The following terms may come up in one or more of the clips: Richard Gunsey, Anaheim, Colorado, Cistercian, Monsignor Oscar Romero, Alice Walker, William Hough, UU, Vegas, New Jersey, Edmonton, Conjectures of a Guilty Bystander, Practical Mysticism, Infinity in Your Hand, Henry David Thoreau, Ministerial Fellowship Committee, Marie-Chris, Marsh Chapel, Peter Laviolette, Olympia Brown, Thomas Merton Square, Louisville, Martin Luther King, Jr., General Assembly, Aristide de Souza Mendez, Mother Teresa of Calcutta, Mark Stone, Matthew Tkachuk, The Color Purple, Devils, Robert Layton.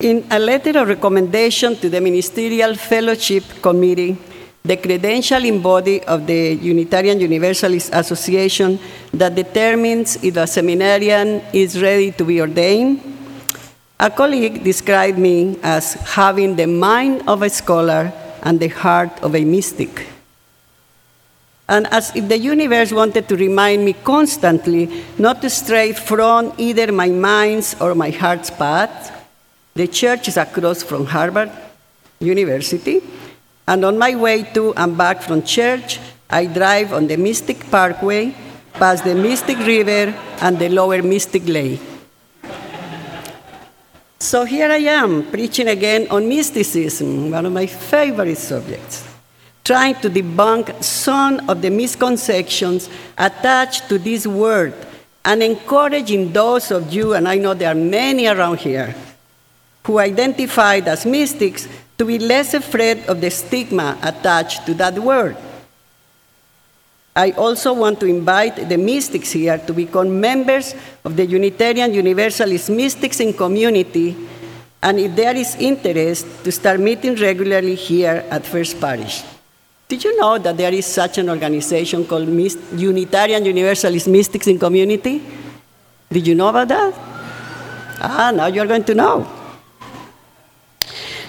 In a letter of recommendation to the Ministerial Fellowship Committee, the credentialing body of the Unitarian Universalist Association that determines if a seminarian is ready to be ordained, a colleague described me as having the mind of a scholar and the heart of a mystic. And as if the universe wanted to remind me constantly not to stray from either my mind's or my heart's path, the church is across from Harvard University, and on my way to and back from church, I drive on the Mystic Parkway, past the Mystic River and the lower Mystic Lake. So here I am, preaching again on mysticism, one of my favorite subjects, trying to debunk some of the misconceptions attached to this word and encouraging those of you, and I know there are many around here, who identified as mystics to be less afraid of the stigma attached to that word. I also want to invite the mystics here to become members of the Unitarian Universalist Mystics in Community, and if there is interest, to start meeting regularly here at First Parish. Did you know that there is such an organization called Unitarian Universalist Mystics in Community? Did you know about that? Ah, now you're going to know.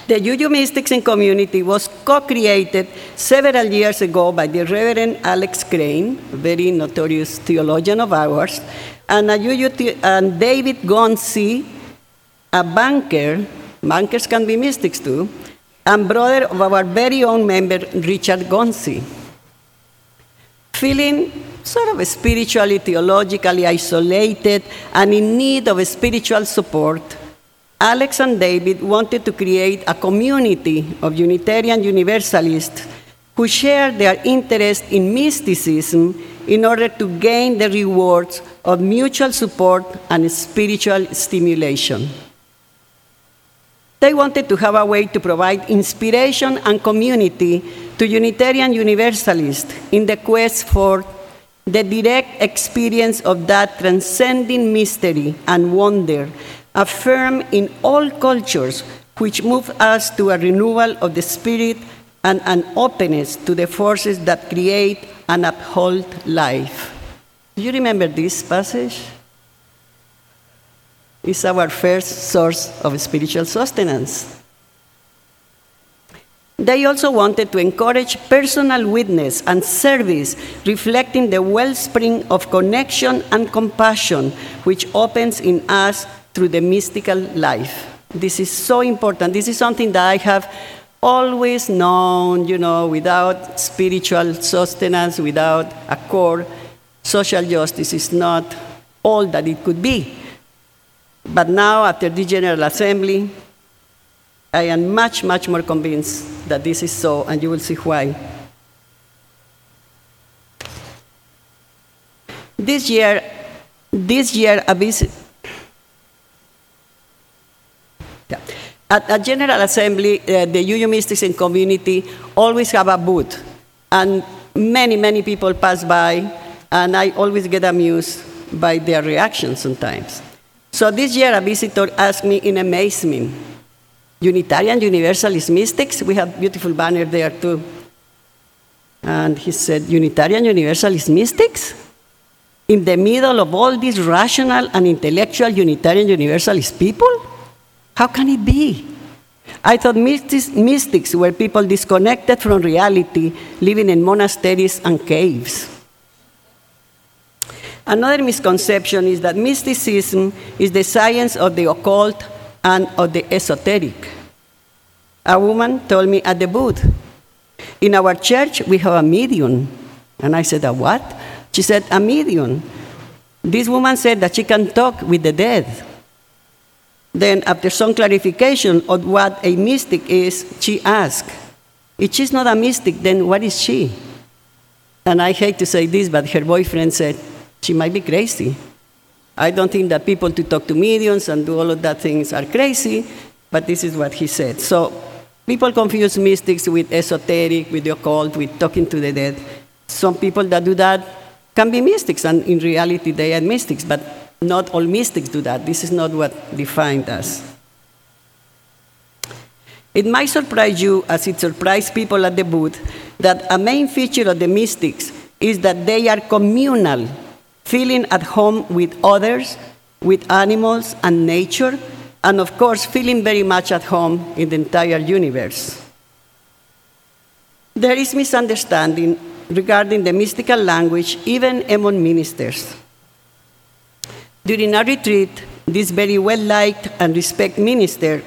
The UU Mystics in Community was co-created several years ago by the Reverend Alex Crane, a very notorious theologian of ours, and David Gunsey, a banker. Bankers can be mystics too, and brother of our very own member, Richard Gunsey. Feeling sort of spiritually, theologically isolated, and in need of spiritual support, Alex and David wanted to create a community of Unitarian Universalists who share their interest in mysticism in order to gain the rewards of mutual support and spiritual stimulation. They wanted to have a way to provide inspiration and community to Unitarian Universalists in the quest for the direct experience of that transcending mystery and wonder, a firm in all cultures which move us to a renewal of the spirit and an openness to the forces that create and uphold life. Do you remember this passage? It's our first source of spiritual sustenance. They also wanted to encourage personal witness and service, reflecting the wellspring of connection and compassion which opens in us through the mystical life. This is so important. This is something that I have always known, you know, without spiritual sustenance, without a core, social justice is not all that it could be. But now, after the General Assembly, I am much, much more convinced that this is so, and you will see why. This year, a visit. At a General Assembly, the UU Mystics and Community always have a booth, and many, many people pass by, and I always get amused by their reactions sometimes. So this year, a visitor asked me in amazement, "Unitarian Universalist Mystics?" We have beautiful banner there too. And he said, "Unitarian Universalist Mystics? In the middle of all these rational and intellectual Unitarian Universalist people? How can it be? I thought mystics were people disconnected from reality, living in monasteries and caves." Another misconception is that mysticism is the science of the occult and of the esoteric. A woman told me at the booth, "In our church, we have a medium." And I said, "A what?" She said, "A medium. This woman said that she can talk with the dead." Then, after some clarification of what a mystic is, she asked, "If she's not a mystic, then what is she?" And I hate to say this, but her boyfriend said, "She might be crazy. I don't think that people to talk to mediums and do all of that things are crazy," but this is what he said. So people confuse mystics with esoteric, with the occult, with talking to the dead. Some people that do that can be mystics, and in reality they are mystics, but not all mystics do that. This is not what defined us. It might surprise you, as it surprised people at the booth, that a main feature of the mystics is that they are communal, feeling at home with others, with animals and nature, and of course, feeling very much at home in the entire universe. There is misunderstanding regarding the mystical language, even among ministers. During our retreat, this very well-liked and respected minister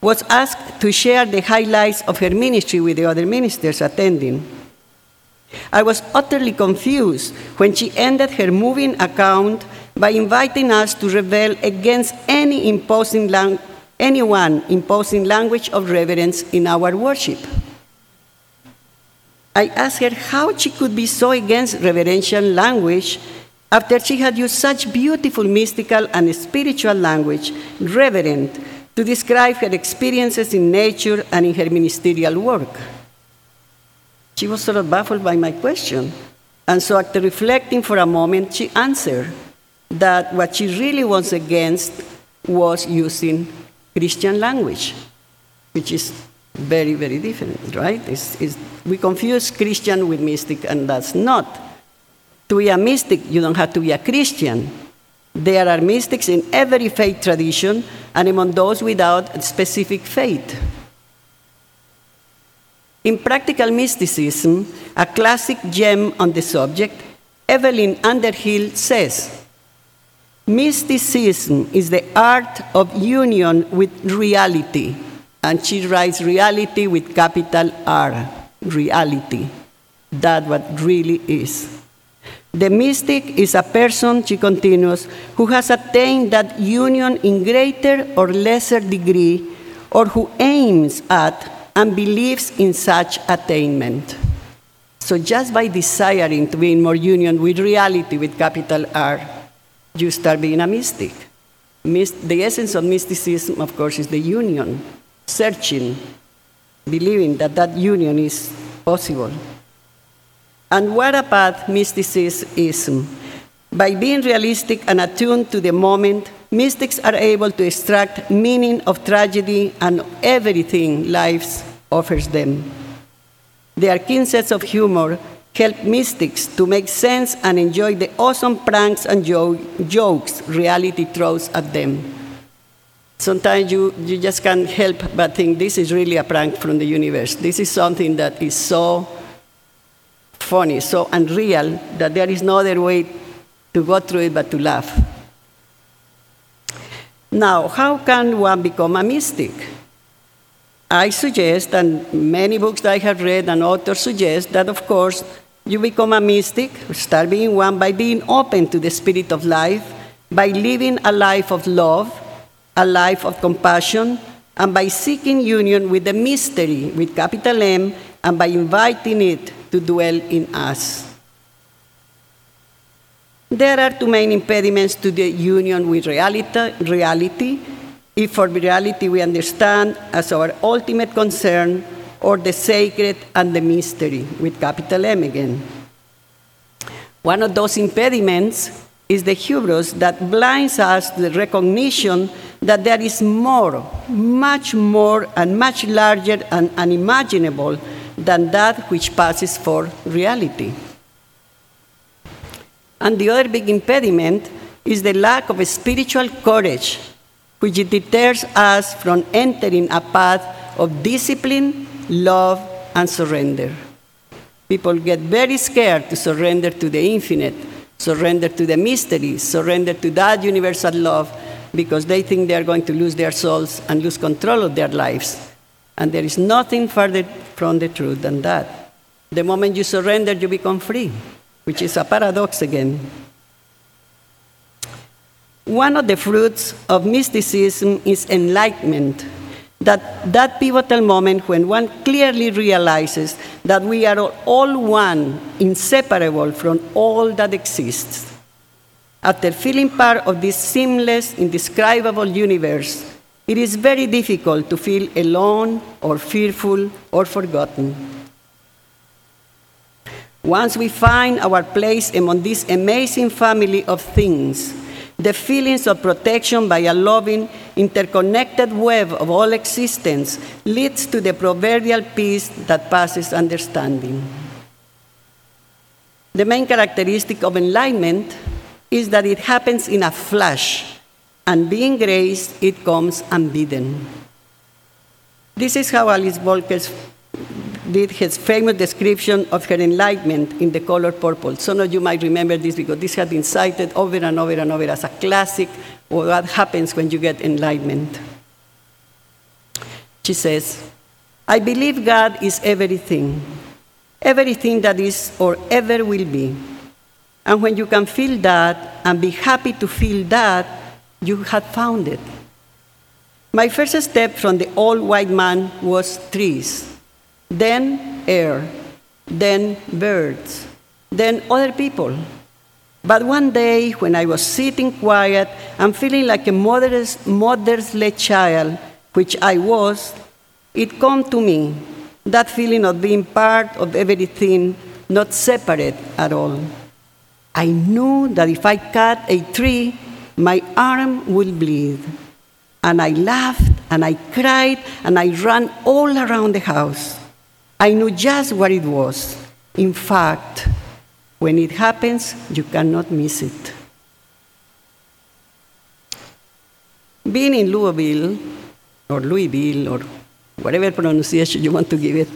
was asked to share the highlights of her ministry with the other ministers attending. I was utterly confused when she ended her moving account by inviting us to rebel against anyone imposing language of reverence in our worship. I asked her how she could be so against reverential language after she had used such beautiful mystical and spiritual language, reverent, to describe her experiences in nature and in her ministerial work. She was sort of baffled by my question, and so after reflecting for a moment, she answered that what she really was against was using Christian language, which is very, very different, right? We confuse Christian with mystic, and that's not. To be a mystic, you don't have to be a Christian. There are mystics in every faith tradition, and among those without a specific faith. In Practical Mysticism, a classic gem on the subject, Evelyn Underhill says, mysticism is the art of union with reality. And she writes reality with capital R, reality. That's what really is. The mystic is a person, she continues, who has attained that union in greater or lesser degree, or who aims at and believes in such attainment. So just by desiring to be in more union with reality, with capital R, you start being a mystic. The essence of mysticism, of course, is the union, searching, believing that that union is possible. And what a path mysticism. By being realistic and attuned to the moment, mystics are able to extract meaning of tragedy and everything life offers them. Their keen sense of humor help mystics to make sense and enjoy the awesome pranks and jokes reality throws at them. Sometimes you just can't help but think this is really a prank from the universe. This is something that is so funny, so unreal, that there is no other way to go through it but to laugh. Now, how can one become a mystic? I suggest, and many books that I have read and authors suggest, that of course you become a mystic, start being one, by being open to the spirit of life, by living a life of love, a life of compassion, and by seeking union with the mystery, with capital M, and by inviting it to dwell in us. There are two main impediments to the union with reality, if for reality we understand as our ultimate concern, or the sacred and the mystery, with capital M again. One of those impediments is the hubris that blinds us to the recognition that there is more, much more, and much larger and unimaginable than that which passes for reality. And the other big impediment is the lack of spiritual courage, which deters us from entering a path of discipline, love, and surrender. People get very scared to surrender to the infinite, surrender to the mystery, surrender to that universal love, because they think they are going to lose their souls and lose control of their lives. And there is nothing further from the truth than that. The moment you surrender, you become free, which is a paradox again. One of the fruits of mysticism is enlightenment, that pivotal moment when one clearly realizes that we are all one, inseparable from all that exists. After feeling part of this seamless, indescribable universe, it is very difficult to feel alone or fearful or forgotten. Once we find our place among this amazing family of things, the feelings of protection by a loving, interconnected web of all existence leads to the proverbial peace that passes understanding. The main characteristic of enlightenment is that it happens in a flash, and being graced, it comes unbidden. This is how Alice Walker did his famous description of her enlightenment in The Color Purple. Some of you might remember this because this had been cited over and over and over as a classic of what happens when you get enlightenment. She says, "I believe God is everything, everything that is or ever will be. And when you can feel that and be happy to feel that, you have found it. My first step from the all-white man was trees, then air, then birds, then other people. But one day, when I was sitting quiet and feeling like a motherless child, which I was, it came to me, that feeling of being part of everything, not separate at all. I knew that if I cut a tree, my arm would bleed. And I laughed, and I cried, and I ran all around the house. I knew just what it was. In fact, when it happens, you cannot miss it." Being in Louisville, or whatever pronunciation you want to give it,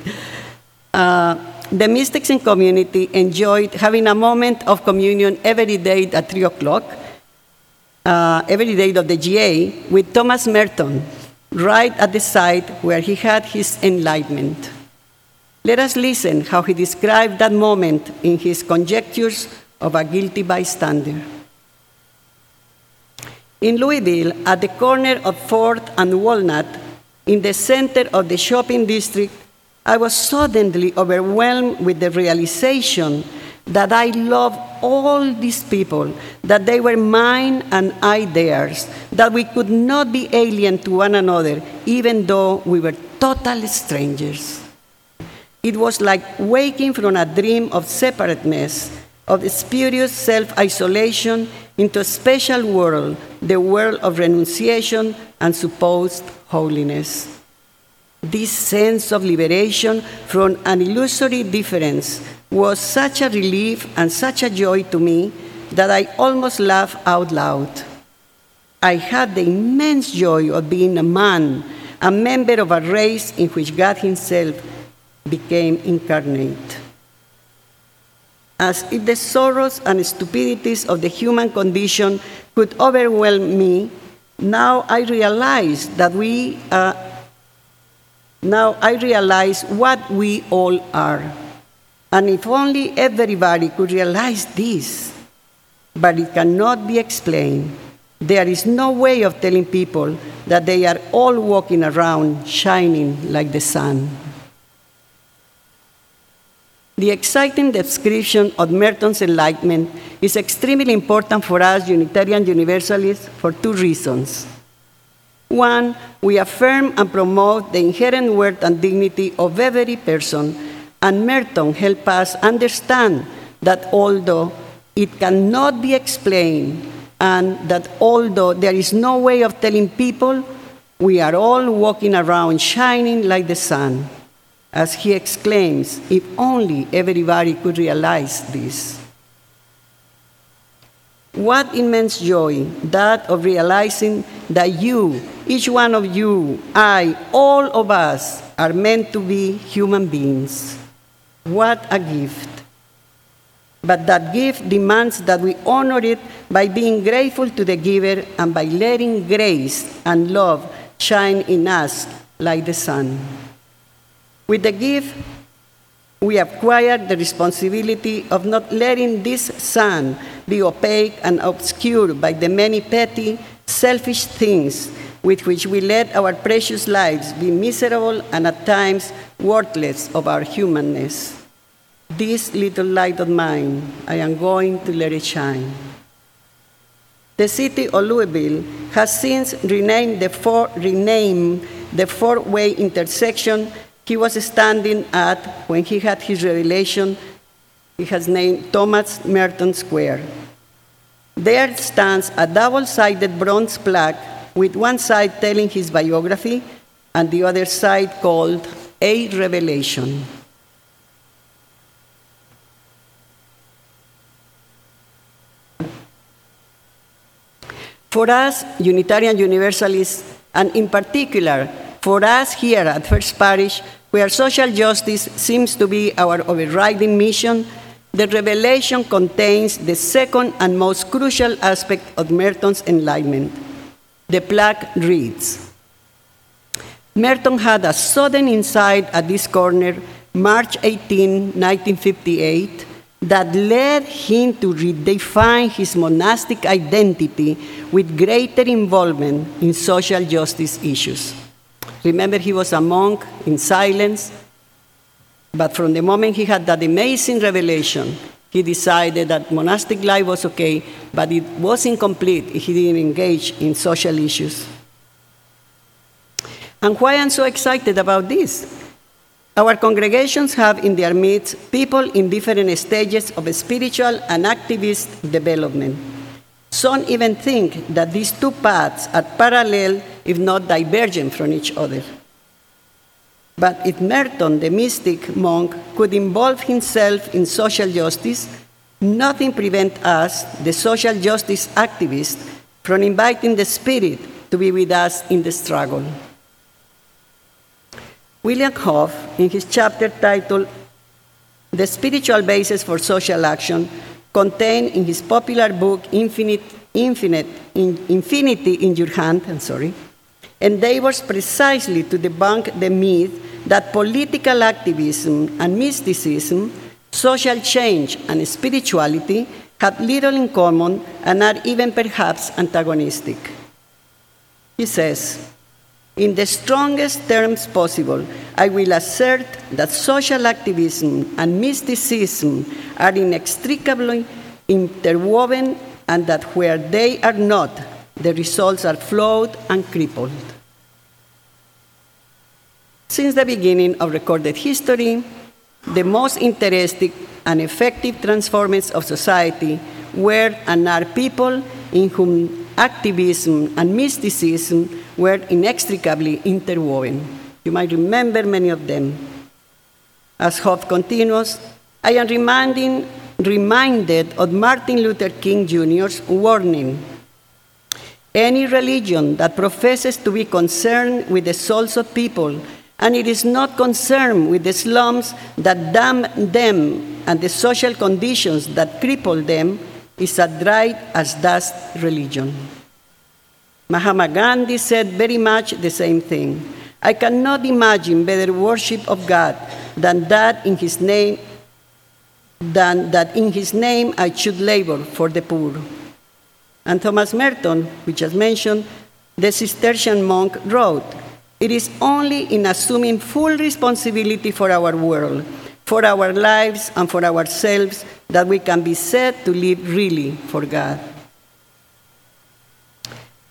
the Mystics in Community enjoyed having a moment of communion every day at 3 o'clock, every day of the GA, with Thomas Merton, right at the site where he had his enlightenment. Let us listen how he described that moment in his Conjectures of a Guilty Bystander. "In Louisville, at the corner of 4th and Walnut, in the center of the shopping district, I was suddenly overwhelmed with the realization that I loved all these people, that they were mine and I theirs, that we could not be alien to one another, even though we were total strangers. It was like waking from a dream of separateness, of spurious self-isolation, into a special world, the world of renunciation and supposed holiness. This sense of liberation from an illusory difference was such a relief and such a joy to me that I almost laughed out loud. I had the immense joy of being a man, a member of a race in which God himself became incarnate. As if the sorrows and stupidities of the human condition could overwhelm me, now I realize what we all are. And if only everybody could realize this. But it cannot be explained. There is no way of telling people that they are all walking around shining like the sun." The exciting description of Merton's enlightenment is extremely important for us Unitarian Universalists for two reasons. One, we affirm and promote the inherent worth and dignity of every person, and Merton helped us understand that although it cannot be explained, and that although there is no way of telling people, we are all walking around shining like the sun. As he exclaims, if only everybody could realize this. What immense joy, that of realizing that you, each one of you, I, all of us, are meant to be human beings. What a gift. But that gift demands that we honor it by being grateful to the giver and by letting grace and love shine in us like the sun. With the gift, we acquire the responsibility of not letting this sun be opaque and obscured by the many petty, selfish things with which we let our precious lives be miserable and at times worthless of our humanness. This little light of mine, I am going to let it shine. The city of Louisville has since renamed the four-way intersection he was standing at when he had his revelation. He has named Thomas Merton Square. There stands a double-sided bronze plaque with one side telling his biography and the other side called A Revelation. For us, Unitarian Universalists, and in particular, for us here at First Parish, where social justice seems to be our overriding mission, the revelation contains the second and most crucial aspect of Merton's enlightenment. The plaque reads, Merton had a sudden insight at this corner, March 18, 1958, that led him to redefine his monastic identity with greater involvement in social justice issues. Remember, he was a monk in silence, but from the moment he had that amazing revelation, he decided that monastic life was okay, but it was incomplete if he didn't engage in social issues. And why I'm so excited about this? Our congregations have in their midst people in different stages of spiritual and activist development. Some even think that these two paths are parallel, if not divergent from each other. But if Merton, the mystic monk, could involve himself in social justice, nothing prevents us, the social justice activists, from inviting the Spirit to be with us in the struggle. William Hough, in his chapter titled The Spiritual Basis for Social Action, contained in his popular book Infinity in Your Hand, endeavors precisely to debunk the myth that political activism and mysticism, social change and spirituality have little in common and are even perhaps antagonistic. He says, in the strongest terms possible, I will assert that social activism and mysticism are inextricably interwoven and that where they are not, the results are flawed and crippled. Since the beginning of recorded history, the most interesting and effective transformers of society were and are people in whom activism and mysticism were inextricably interwoven. You might remember many of them. As Hope continues, I am reminded of Martin Luther King, Jr.'s warning. Any religion that professes to be concerned with the souls of people, and it is not concerned with the slums that damn them and the social conditions that cripple them, is as dry as dust religion. Mahatma Gandhi said very much the same thing. I cannot imagine better worship of God than that in his name I should labor for the poor. And Thomas Merton, which as mentioned, the Cistercian monk, wrote, it is only in assuming full responsibility for our world, for our lives and for ourselves, that we can be said to live really for God.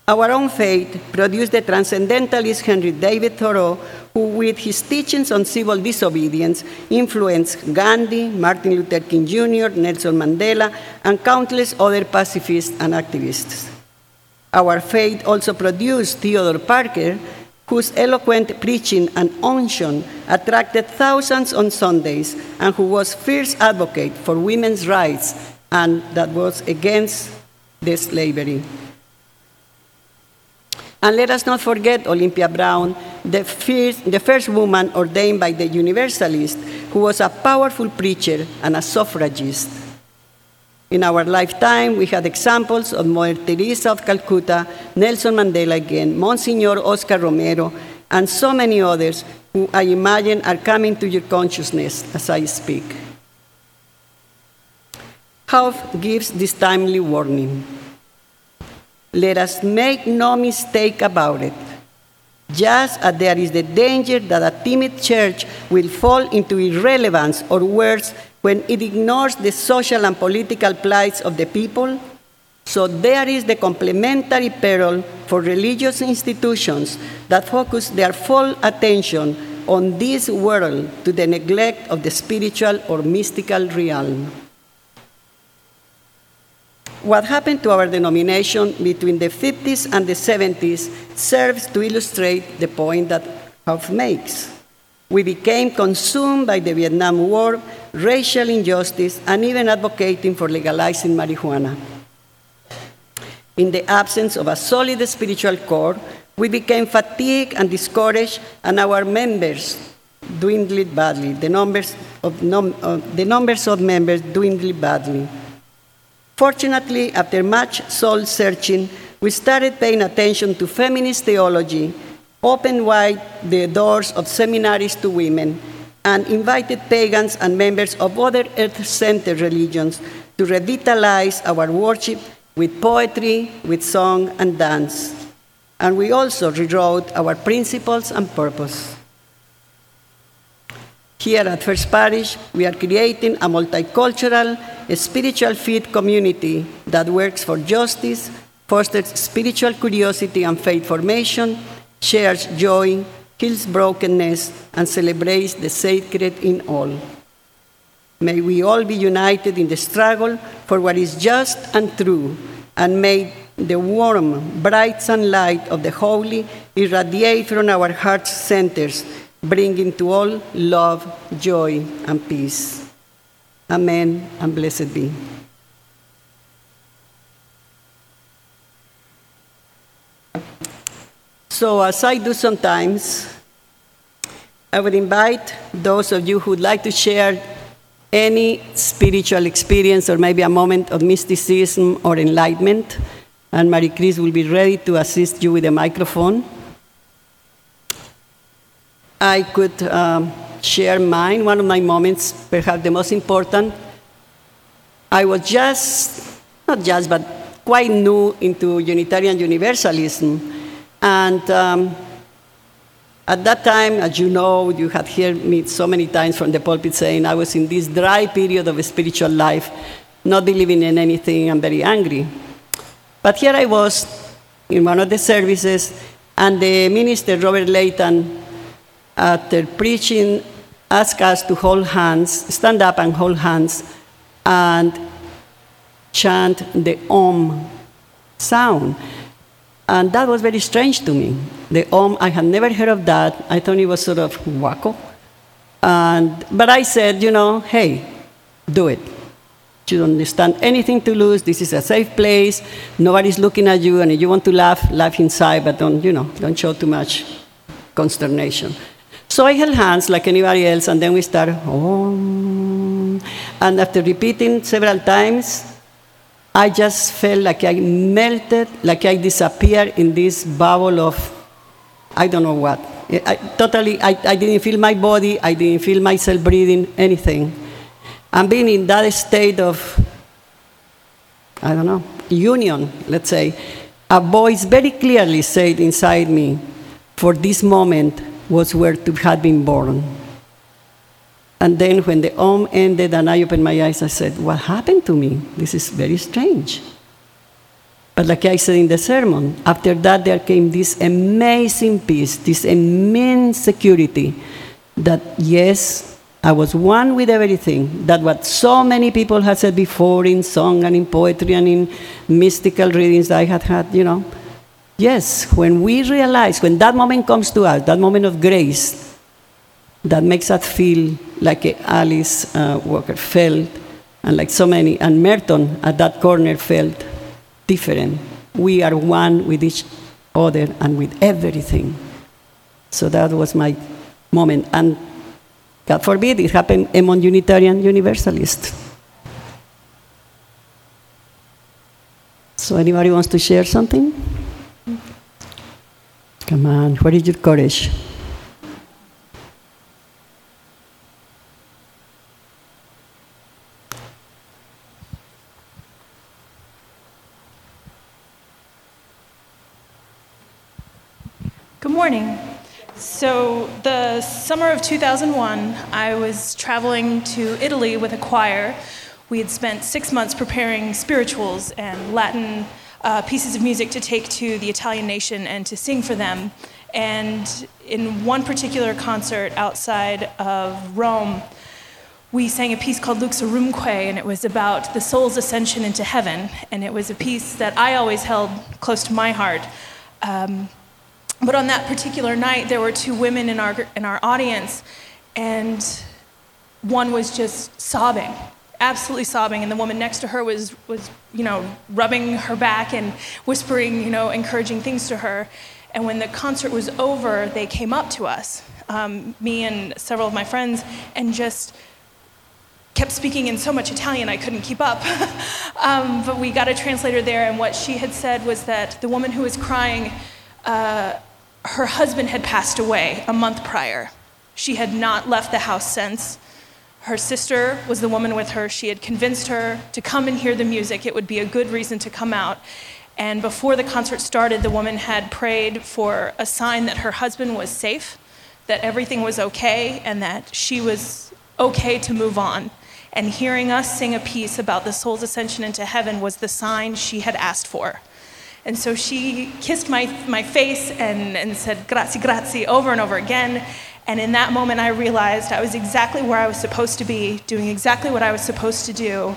Our own faith produced the transcendentalist Henry David Thoreau, who with his teachings on civil disobedience influenced Gandhi, Martin Luther King Jr., Nelson Mandela, and countless other pacifists and activists. Our faith also produced Theodore Parker, whose eloquent preaching and unction attracted thousands on Sundays, and who was a fierce advocate for women's rights and that was against the slavery. And let us not forget Olympia Brown, the first woman ordained by the Universalist, who was a powerful preacher and a suffragist. In our lifetime, we had examples of Mother Teresa of Calcutta, Nelson Mandela again, Monsignor Oscar Romero, and so many others who I imagine are coming to your consciousness as I speak. Hough gives this timely warning. Let us make no mistake about it. Just as there is the danger that a timid church will fall into irrelevance or worse when it ignores the social and political plights of the people, so there is the complementary peril for religious institutions that focus their full attention on this world to the neglect of the spiritual or mystical realm. What happened to our denomination between the 50s and the 70s serves to illustrate the point that Hough makes. We became consumed by the Vietnam War, racial injustice, and even advocating for legalizing marijuana. In the absence of a solid spiritual core, we became fatigued and discouraged, and our members dwindled badly. The numbers of members dwindled badly. Fortunately, after much soul-searching, we started paying attention to feminist theology, opened wide the doors of seminaries to women, and invited pagans and members of other earth-centered religions to revitalize our worship with poetry, with song, and dance. And we also rewrote our principles and purpose. Here at First Parish, we are creating a multicultural, spiritual faith community that works for justice, fosters spiritual curiosity and faith formation, shares joy, heals brokenness, and celebrates the sacred in all. May we all be united in the struggle for what is just and true, and may the warm, bright sunlight of the holy irradiate from our heart centers, bringing to all love, joy, and peace. Amen, and blessed be. So, as I do sometimes, I would invite those of you who would like to share any spiritual experience or maybe a moment of mysticism or enlightenment, and Marie-Chris will be ready to assist you with a microphone. I could share mine, one of my moments, perhaps the most important. I was not just, but quite new into Unitarian Universalism. And at that time, as you know, you had heard me so many times from the pulpit saying I was in this dry period of a spiritual life, not believing in anything and very angry. But here I was in one of the services, and the minister, Robert Layton, after preaching, asked us to hold hands, stand up and hold hands, and chant the Om sound. And that was very strange to me. The Om, I had never heard of that. I thought it was sort of wacko. But I said, you know, hey, do it. You don't stand anything to lose. This is a safe place. Nobody's looking at you. And if you want to laugh, laugh inside, but don't show too much consternation. So I held hands like anybody else, and then we started, Om. And after repeating several times, I just felt like I melted, like I disappeared in this bubble of, I don't know what. I didn't feel my body. I didn't feel myself breathing, anything. And being in that state of, I don't know, union, let's say, a voice very clearly said inside me, for this moment was where to had been born. And then when the Om ended and I opened my eyes, I said, what happened to me? This is very strange. But like I said in the sermon, after that there came this amazing peace, this immense security that, yes, I was one with everything. That what so many people had said before in song and in poetry and in mystical readings that I had had, you know. Yes, when we realize, when that moment comes to us, that moment of grace, that makes us feel like Alice Walker felt, and like so many, and Merton at that corner felt different. We are one with each other and with everything. So that was my moment. And God forbid, it happened among Unitarian Universalists. So anybody wants to share something? Come on, where is your courage? Good morning. So the summer of 2001, I was traveling to Italy with a choir. We had spent 6 months preparing spirituals and Latin pieces of music to take to the Italian nation and to sing for them. And in one particular concert outside of Rome, we sang a piece called Lux Aurumque, and it was about the soul's ascension into heaven. And it was a piece that I always held close to my heart. But on that particular night, there were two women in our audience, and one was just sobbing, absolutely sobbing, and the woman next to her was rubbing her back and whispering, encouraging things to her. And when the concert was over, they came up to us, me and several of my friends, and just kept speaking in so much Italian I couldn't keep up. But we got a translator there, and what she had said was that the woman who was crying, her husband had passed away a month prior. She had not left the house since. Her sister was the woman with her. She had convinced her to come and hear the music. It would be a good reason to come out. And before the concert started, the woman had prayed for a sign that her husband was safe, that everything was okay, and that she was okay to move on. And hearing us sing a piece about the soul's ascension into heaven was the sign she had asked for. And so she kissed my face and said, grazie, grazie, over and over again. And in that moment, I realized I was exactly where I was supposed to be, doing exactly what I was supposed to do.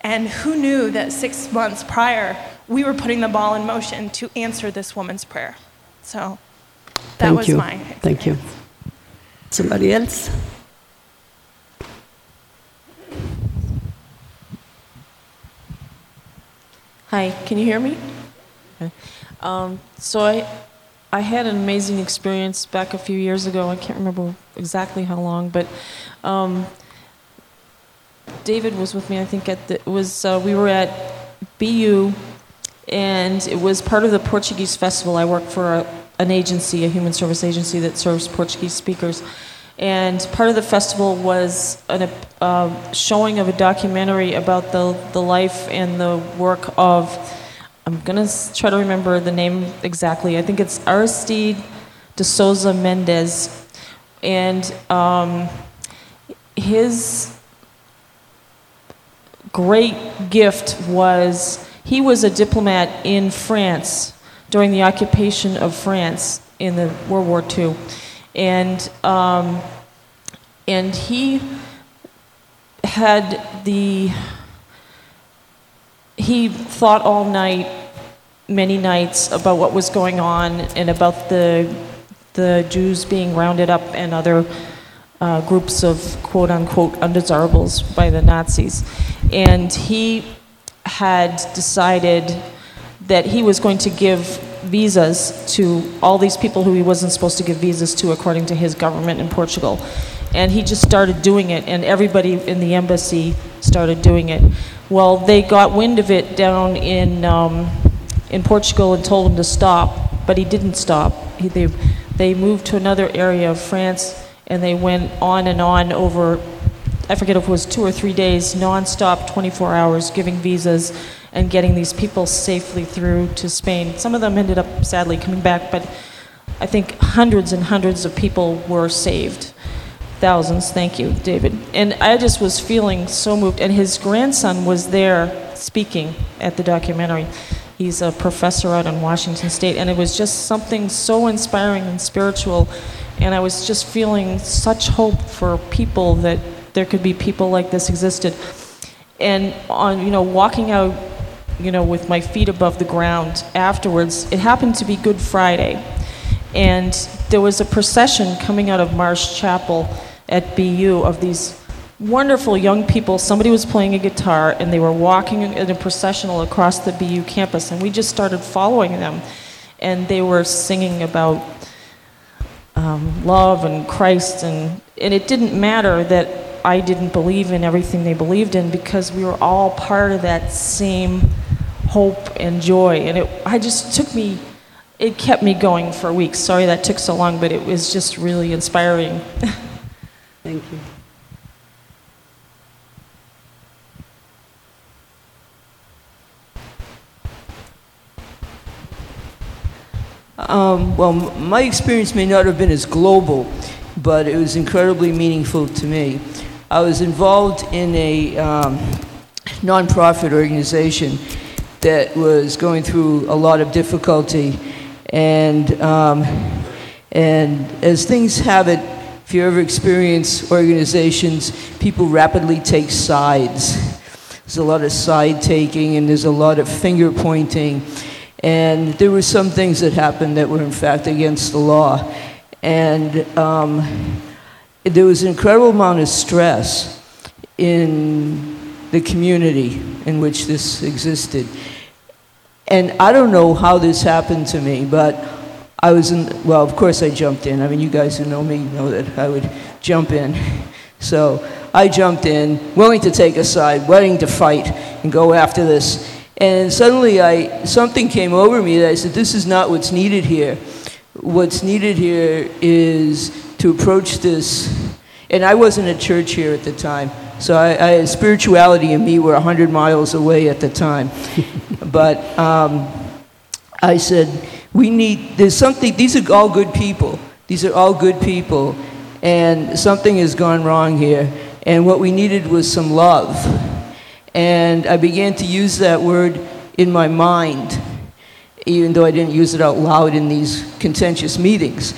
And who knew that 6 months prior, we were putting the ball in motion to answer this woman's prayer. So that was my experience. Thank you. Somebody else? Hi, can you hear me? Okay. So I had an amazing experience back a few years ago. I can't remember exactly how long, but David was with me. I think we were at BU, and it was part of the Portuguese festival. I work for an agency, a human service agency that serves Portuguese speakers, and part of the festival was a showing of a documentary about the life and the work of. I'm going to try to remember the name exactly. I think it's Aristide de Souza Mendez. And his great gift was he was a diplomat in France during the occupation of France in the World War II. And he had He thought all night, many nights, about what was going on and about the Jews being rounded up and other groups of quote-unquote undesirables by the Nazis. And he had decided that he was going to give visas to all these people who he wasn't supposed to give visas to, according to his government in Portugal. And he just started doing it, and everybody in the embassy started doing it. Well, they got wind of it down in Portugal and told him to stop, but he didn't stop. They moved to another area of France, and they went on and on over, I forget if it was 2 or 3 days, nonstop, 24 hours, giving visas and getting these people safely through to Spain. Some of them ended up sadly coming back, but I think hundreds and hundreds of people were saved. Thousands, thank you, David. And I just was feeling so moved. And his grandson was there speaking at the documentary. He's a professor out in Washington State. And it was just something so inspiring and spiritual. And I was just feeling such hope for people, that there could be people like this existed. And on, walking out, with my feet above the ground afterwards, it happened to be Good Friday. And there was a procession coming out of Marsh Chapel at BU of these wonderful young people. Somebody was playing a guitar, and they were walking in a processional across the BU campus, and we just started following them. And they were singing about love and Christ, and it didn't matter that I didn't believe in everything they believed in, because we were all part of that same hope and joy. And it kept me going for weeks. Sorry that took so long, but it was just really inspiring. Thank you. Well, my experience may not have been as global, but it was incredibly meaningful to me. I was involved in a nonprofit organization that was going through a lot of difficulty. And as things have it, If you ever experience organizations, people rapidly take sides. There's a lot of side taking and there's a lot of finger pointing. And there were some things that happened that were in fact against the law. And there was an incredible amount of stress in the community in which this existed. And I don't know how this happened to me, but I was in, well, of course I jumped in. I mean, you guys who know me know that I would jump in. So I jumped in, willing to take a side, willing to fight and go after this. And suddenly something came over me that I said, this is not what's needed here. What's needed here is to approach this, and I wasn't at church here at the time, so I spirituality and me were 100 miles away at the time. But I said, we need, there's something, these are all good people. These are all good people, and something has gone wrong here, and what we needed was some love. And I began to use that word in my mind, even though I didn't use it out loud in these contentious meetings.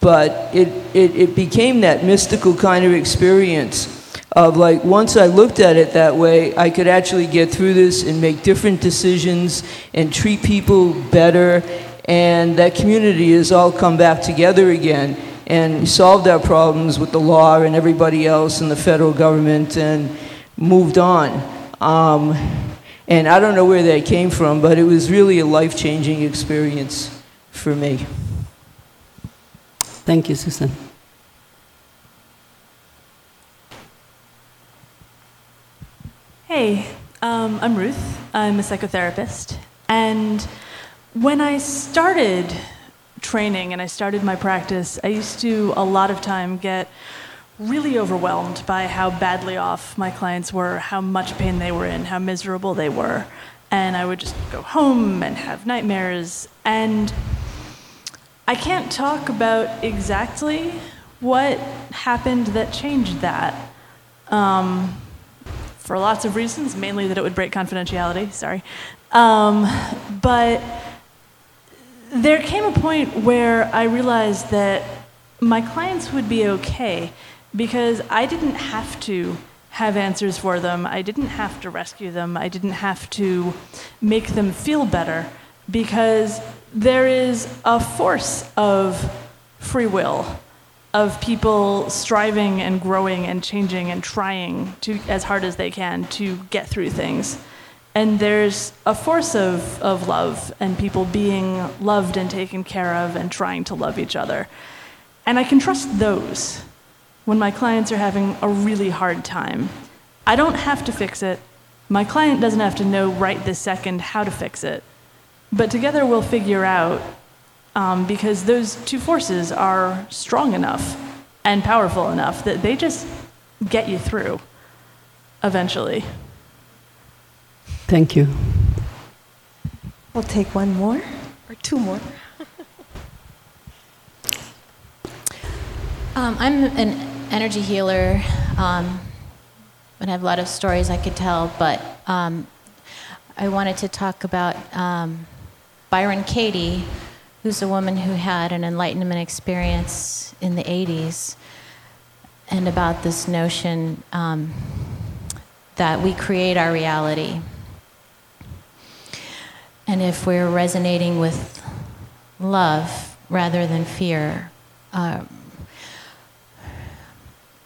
But it became that mystical kind of experience of like, once I looked at it that way, I could actually get through this and make different decisions and treat people better. And that community has all come back together again and solved our problems with the law and everybody else and the federal government and moved on. And I don't know where that came from, but it was really a life-changing experience for me. Thank you, Susan. Hey, I'm Ruth. I'm a psychotherapist. And when I started training and I started my practice, I used to a lot of time get really overwhelmed by how badly off my clients were, how much pain they were in, how miserable they were. And I would just go home and have nightmares. And I can't talk about exactly what happened that changed that, for lots of reasons, mainly that it would break confidentiality, sorry. But there came a point where I realized that my clients would be okay because I didn't have to have answers for them. I didn't have to rescue them. I didn't have to make them feel better because there is a force of free will, of people striving and growing and changing and trying to as hard as they can to get through things. And there's a force of love and people being loved and taken care of and trying to love each other. And I can trust those. When my clients are having a really hard time, I don't have to fix it. My client doesn't have to know right this second how to fix it. But together we'll figure out, because those two forces are strong enough and powerful enough that they just get you through eventually. Thank you. We'll take one more or two more. I'm an energy healer, and I have a lot of stories I could tell, but I wanted to talk about Byron Katie, who's a woman who had an enlightenment experience in the 80s, and about this notion that we create our reality. And if we're resonating with love rather than fear,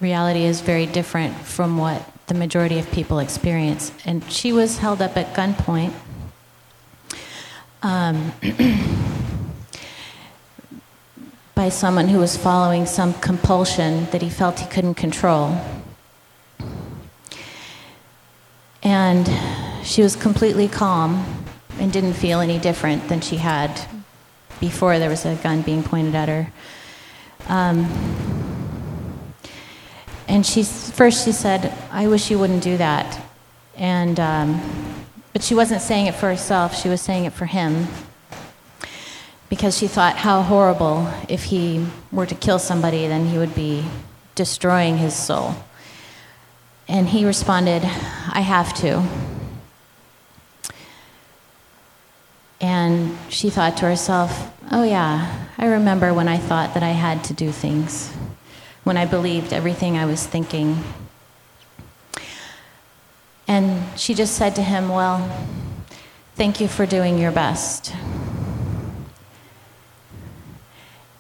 reality is very different from what the majority of people experience. And she was held up at gunpoint. By someone who was following some compulsion that he felt he couldn't control. And she was completely calm and didn't feel any different than she had before there was a gun being pointed at her. And she said, I wish you wouldn't do that. And but she wasn't saying it for herself, she was saying it for him. Because she thought, how horrible, if he were to kill somebody, then he would be destroying his soul. And he responded, I have to. And she thought to herself, oh yeah, I remember when I thought that I had to do things. when I believed everything I was thinking. And she just said to him, well, thank you for doing your best.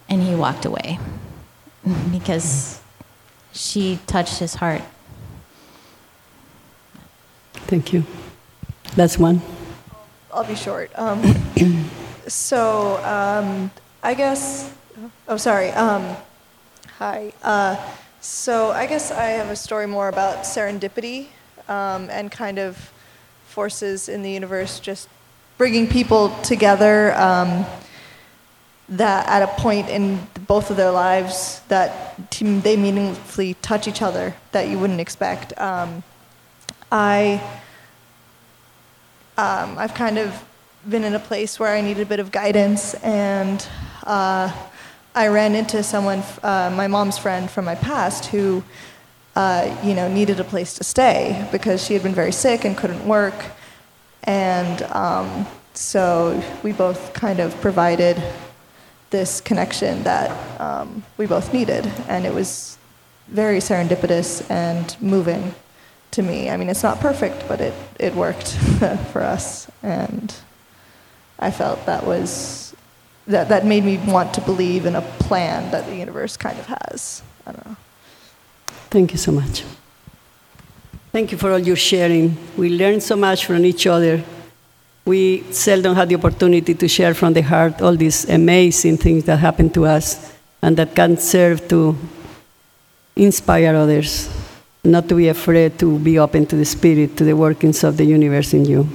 And he walked away because she touched his heart. Thank you. That's one. I'll be short. I guess, oh, sorry. Hi. I guess I have a story more about serendipity and kind of forces in the universe just bringing people together that at a point in both of their lives that they meaningfully touch each other that you wouldn't expect. I've kind of been in a place where I needed a bit of guidance, and I ran into someone, my mom's friend from my past, who needed a place to stay because she had been very sick and couldn't work, and so we both kind of provided this connection that we both needed, and it was very serendipitous and moving to me. I mean, it's not perfect, but it worked for us, and I felt that made me want to believe in a plan that the universe kind of has. I don't know. Thank you so much. Thank you for all your sharing. We learn so much from each other. We seldom have the opportunity to share from the heart all these amazing things that happen to us and that can serve to inspire others. Not to be afraid to be open to the spirit, to the workings of the universe in you.